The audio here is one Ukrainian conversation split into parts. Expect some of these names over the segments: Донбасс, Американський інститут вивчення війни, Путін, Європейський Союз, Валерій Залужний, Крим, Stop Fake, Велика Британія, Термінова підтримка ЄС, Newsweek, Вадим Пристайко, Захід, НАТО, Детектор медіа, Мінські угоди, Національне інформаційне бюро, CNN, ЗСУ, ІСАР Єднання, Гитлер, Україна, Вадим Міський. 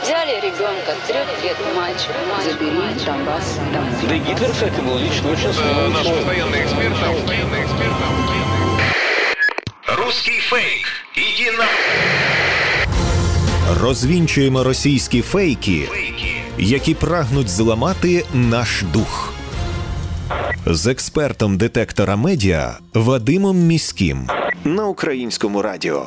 Взяли ребенка, 3 лет мальчик. Забери Донбасс. Да и Гитлер, кстати, был лично очень сложный. Наш постоянный эксперт, Русский фейк. Иди на... Розвінчуємо російські фейки, які прагнуть зламати наш дух. З експертом детектора медіа Вадимом Міським на Українському радіо.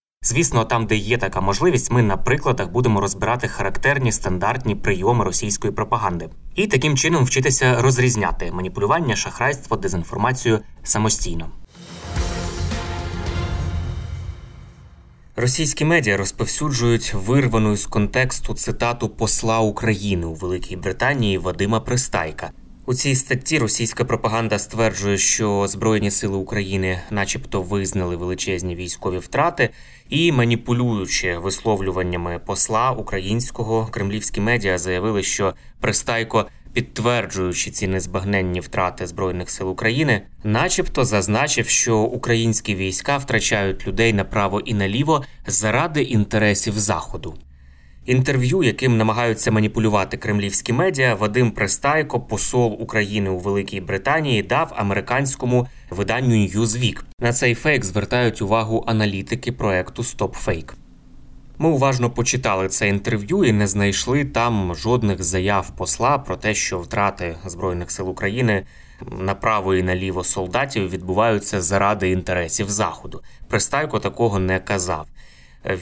Звісно, там, де є така можливість, ми на прикладах будемо розбирати характерні стандартні прийоми російської пропаганди. І таким чином вчитися розрізняти маніпулювання, шахрайство, дезінформацію самостійно. Російські медіа розповсюджують вирвану з контексту цитату посла України у Великій Британії Вадима Пристайка. У цій статті російська пропаганда стверджує, що Збройні сили України начебто визнали величезні військові втрати, і, маніпулюючи висловлюваннями посла українського, кремлівські медіа заявили, що Пристайко, підтверджуючи ці незбагненні втрати Збройних сил України, начебто зазначив, що українські війська втрачають людей направо і наліво заради інтересів Заходу. Інтерв'ю, яким намагаються маніпулювати кремлівські медіа, Вадим Пристайко, посол України у Великій Британії, дав американському виданню Newsweek. На цей фейк звертають увагу аналітики проекту Stop Fake. Ми уважно почитали це інтерв'ю і не знайшли там жодних заяв посла про те, що втрати Збройних сил України направо і наліво солдатів відбуваються заради інтересів Заходу. Пристайко такого не казав.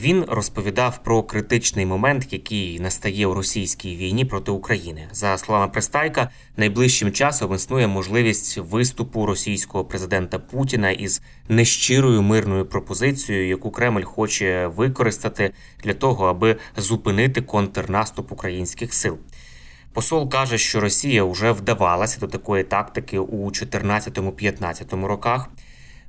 Він розповідав про критичний момент, який настає у російській війні проти України. За словами Пристайка, найближчим часом існує можливість виступу російського президента Путіна із нещирою мирною пропозицією, яку Кремль хоче використати для того, аби зупинити контрнаступ українських сил. Посол каже, що Росія вже вдавалася до такої тактики у 2014-2015 роках.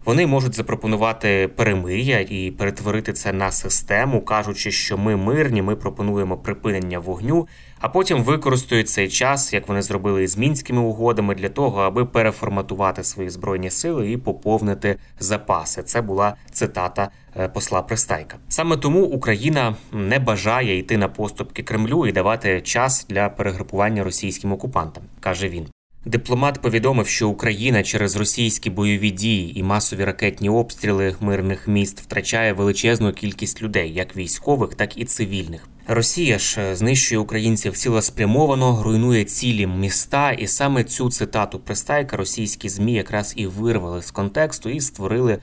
Вони можуть запропонувати перемир'я і перетворити це на систему, кажучи, що ми мирні, ми пропонуємо припинення вогню, а потім використають цей час, як вони зробили з Мінськими угодами, для того, аби переформатувати свої збройні сили і поповнити запаси. Це була цитата посла Пристайка. Саме тому Україна не бажає йти на поступки Кремлю і давати час для перегрупування російським окупантам, каже він. Дипломат повідомив, що Україна через російські бойові дії і масові ракетні обстріли мирних міст втрачає величезну кількість людей, як військових, так і цивільних. Росія ж знищує українців цілеспрямовано, руйнує цілі міста, і саме цю цитату Пристайка російські ЗМІ якраз і вирвали з контексту і створили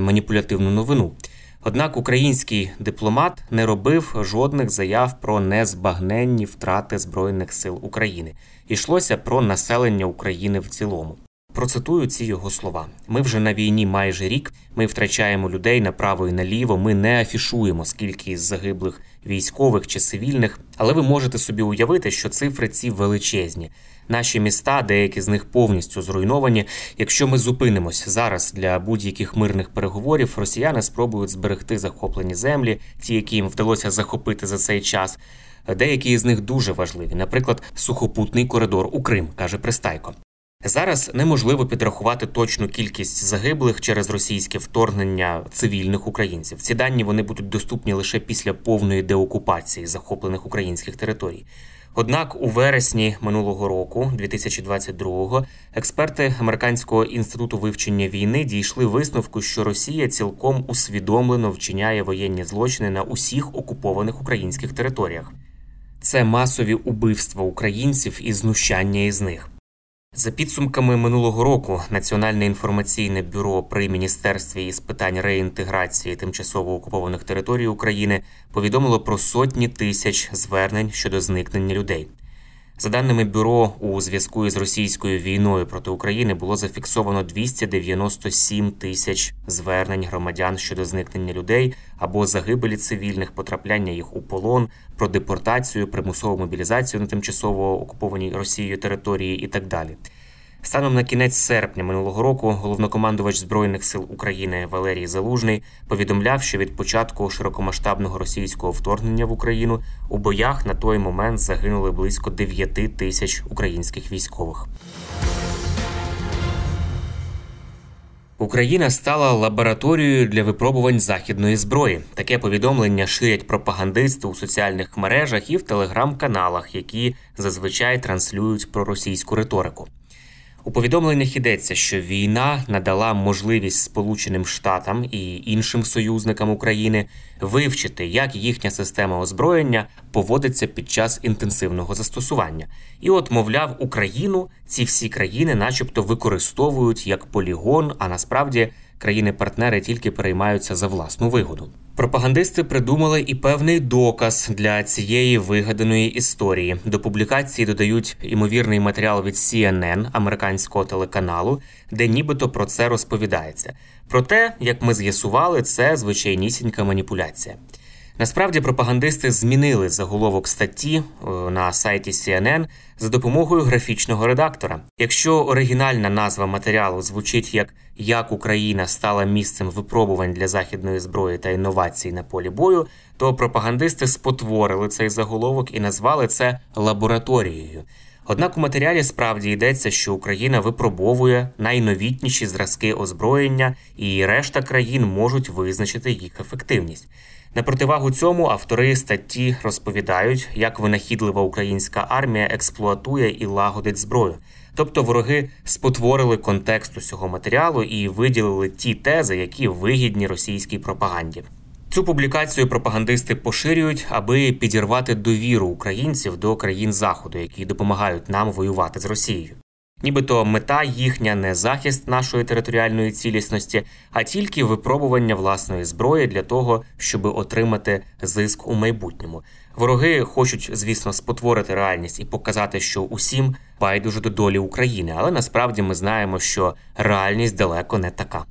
маніпулятивну новину. Однак український дипломат не робив жодних заяв про незбагненні втрати Збройних сил України. Йшлося про населення України в цілому. Процитую ці його слова. «Ми вже на війні майже рік, ми втрачаємо людей направо і наліво, ми не афішуємо, скільки із загиблих військових чи цивільних, але ви можете собі уявити, що цифри ці величезні. Наші міста, деякі з них повністю зруйновані. Якщо ми зупинимось зараз для будь-яких мирних переговорів, росіяни спробують зберегти захоплені землі, ті, які їм вдалося захопити за цей час. Деякі із них дуже важливі, наприклад, сухопутний коридор у Крим, каже Пристайко. Зараз неможливо підрахувати точну кількість загиблих через російське вторгнення цивільних українців. Ці дані вони будуть доступні лише після повної деокупації захоплених українських територій. Однак у вересні минулого року, 2022-го, експерти Американського інституту вивчення війни дійшли висновку, що Росія цілком усвідомлено вчиняє воєнні злочини на усіх окупованих українських територіях. Це масові убивства українців і знущання із них. За підсумками минулого року, Національне інформаційне бюро при Міністерстві із питань реінтеграції тимчасово окупованих територій України повідомило про сотні тисяч звернень щодо зникнення людей. За даними бюро, у зв'язку із російською війною проти України було зафіксовано 297 тисяч звернень громадян щодо зникнення людей або загибелі цивільних, потрапляння їх у полон, про депортацію, примусову мобілізацію на тимчасово окупованій Росією території і так далі. Станом на кінець серпня минулого року головнокомандувач Збройних сил України Валерій Залужний повідомляв, що від початку широкомасштабного російського вторгнення в Україну у боях на той момент загинули близько 9 тисяч українських військових. Україна стала лабораторією для випробувань західної зброї. Таке повідомлення ширять пропагандисти у соціальних мережах і в телеграм-каналах, які зазвичай транслюють проросійську риторику. У повідомленнях йдеться, що війна надала можливість Сполученим Штатам і іншим союзникам України вивчити, як їхня система озброєння поводиться під час інтенсивного застосування. І от, мовляв, Україну ці всі країни начебто використовують як полігон, а насправді країни-партнери тільки переймаються за власну вигоду. Пропагандисти придумали і певний доказ для цієї вигаданої історії. До публікації додають імовірний матеріал від CNN, американського телеканалу, де нібито про це розповідається. Проте, як ми з'ясували, це звичайнісінька маніпуляція. Насправді, пропагандисти змінили заголовок статті на сайті CNN за допомогою графічного редактора. Якщо оригінальна назва матеріалу звучить як Україна стала місцем випробувань для західної зброї та інновацій на полі бою, то пропагандисти спотворили цей заголовок і назвали це лабораторією. Однак у матеріалі справді йдеться, що Україна випробовує найновітніші зразки озброєння і решта країн можуть визначити їх ефективність. На противагу цьому автори статті розповідають, як винахідлива українська армія експлуатує і лагодить зброю. Тобто вороги спотворили контекст усього матеріалу і виділили ті тези, які вигідні російській пропаганді. Цю публікацію пропагандисти поширюють, аби підірвати довіру українців до країн Заходу, які допомагають нам воювати з Росією. Нібито мета їхня не захист нашої територіальної цілісності, а тільки випробування власної зброї для того, щоб отримати зиск у майбутньому. Вороги хочуть, звісно, спотворити реальність і показати, що усім байдуже до долі України, але насправді ми знаємо, що реальність далеко не така.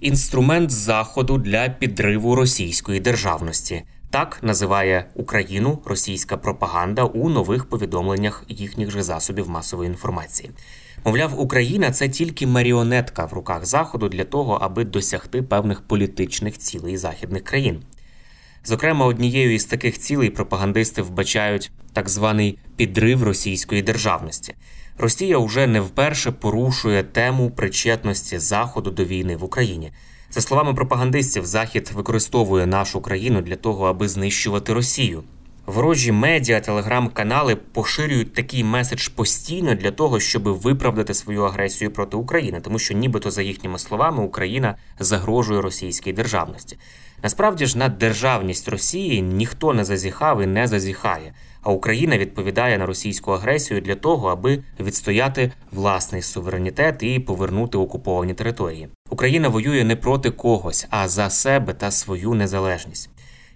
Інструмент Заходу для підриву російської державності. Так називає Україну російська пропаганда у нових повідомленнях їхніх же засобів масової інформації. Мовляв, Україна – це тільки маріонетка в руках Заходу для того, аби досягти певних політичних цілей західних країн. Зокрема, однією із таких цілей пропагандисти вбачають так званий «підрив російської державності». Росія вже не вперше порушує тему причетності Заходу до війни в Україні. За словами пропагандистів, Захід використовує нашу країну для того, аби знищувати Росію. Ворожі медіа, телеграм-канали поширюють такий меседж постійно для того, щоб виправдати свою агресію проти України, тому що нібито, за їхніми словами, Україна загрожує російській державності. Насправді ж на державність Росії ніхто не зазіхав і не зазіхає, а Україна відповідає на російську агресію для того, аби відстояти власний суверенітет і повернути окуповані території. Україна воює не проти когось, а за себе та свою незалежність.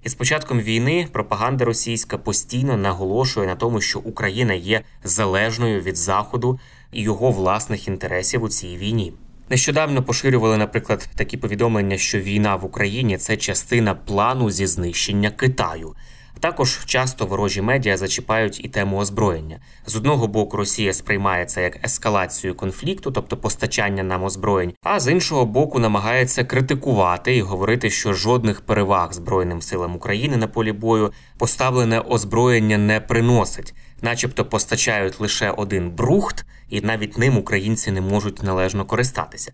І з початком війни пропаганда російська постійно наголошує на тому, що Україна є залежною від Заходу і його власних інтересів у цій війні. Нещодавно поширювали, наприклад, такі повідомлення, що війна в Україні – це частина плану зі знищення Китаю. Також часто ворожі медіа зачіпають і тему озброєння. З одного боку, Росія сприймає це як ескалацію конфлікту, тобто постачання нам озброєнь, а з іншого боку намагається критикувати і говорити, що жодних переваг Збройним силам України на полі бою поставлене озброєння не приносить. Начебто постачають лише один брухт, і навіть ним українці не можуть належно користатися.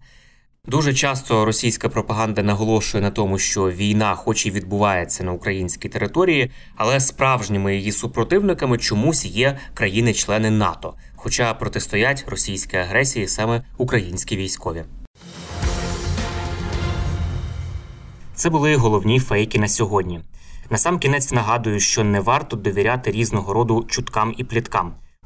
Дуже часто російська пропаганда наголошує на тому, що війна хоч і відбувається на українській території, але справжніми її супротивниками чомусь є країни-члени НАТО, хоча протистоять російській агресії саме українські військові. Це були головні фейки на сьогодні. Насамкінець нагадую, що не варто довіряти різного роду чуткам і пліткам.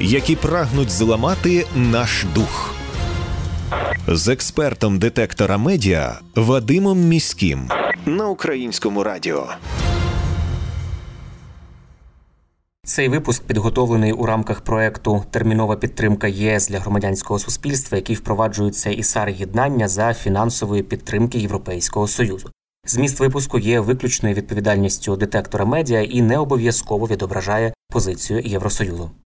які прагнуть зламати наш дух. З експертом детектора медіа Вадимом Міським на Українському радіо. Цей випуск підготовлений у рамках проекту «Термінова підтримка ЄС для громадянського суспільства», який впроваджується ІСАР Єднання за фінансової підтримки Європейського Союзу. Зміст випуску є виключною відповідальністю детектора медіа і не обов'язково відображає позицію Євросоюзу.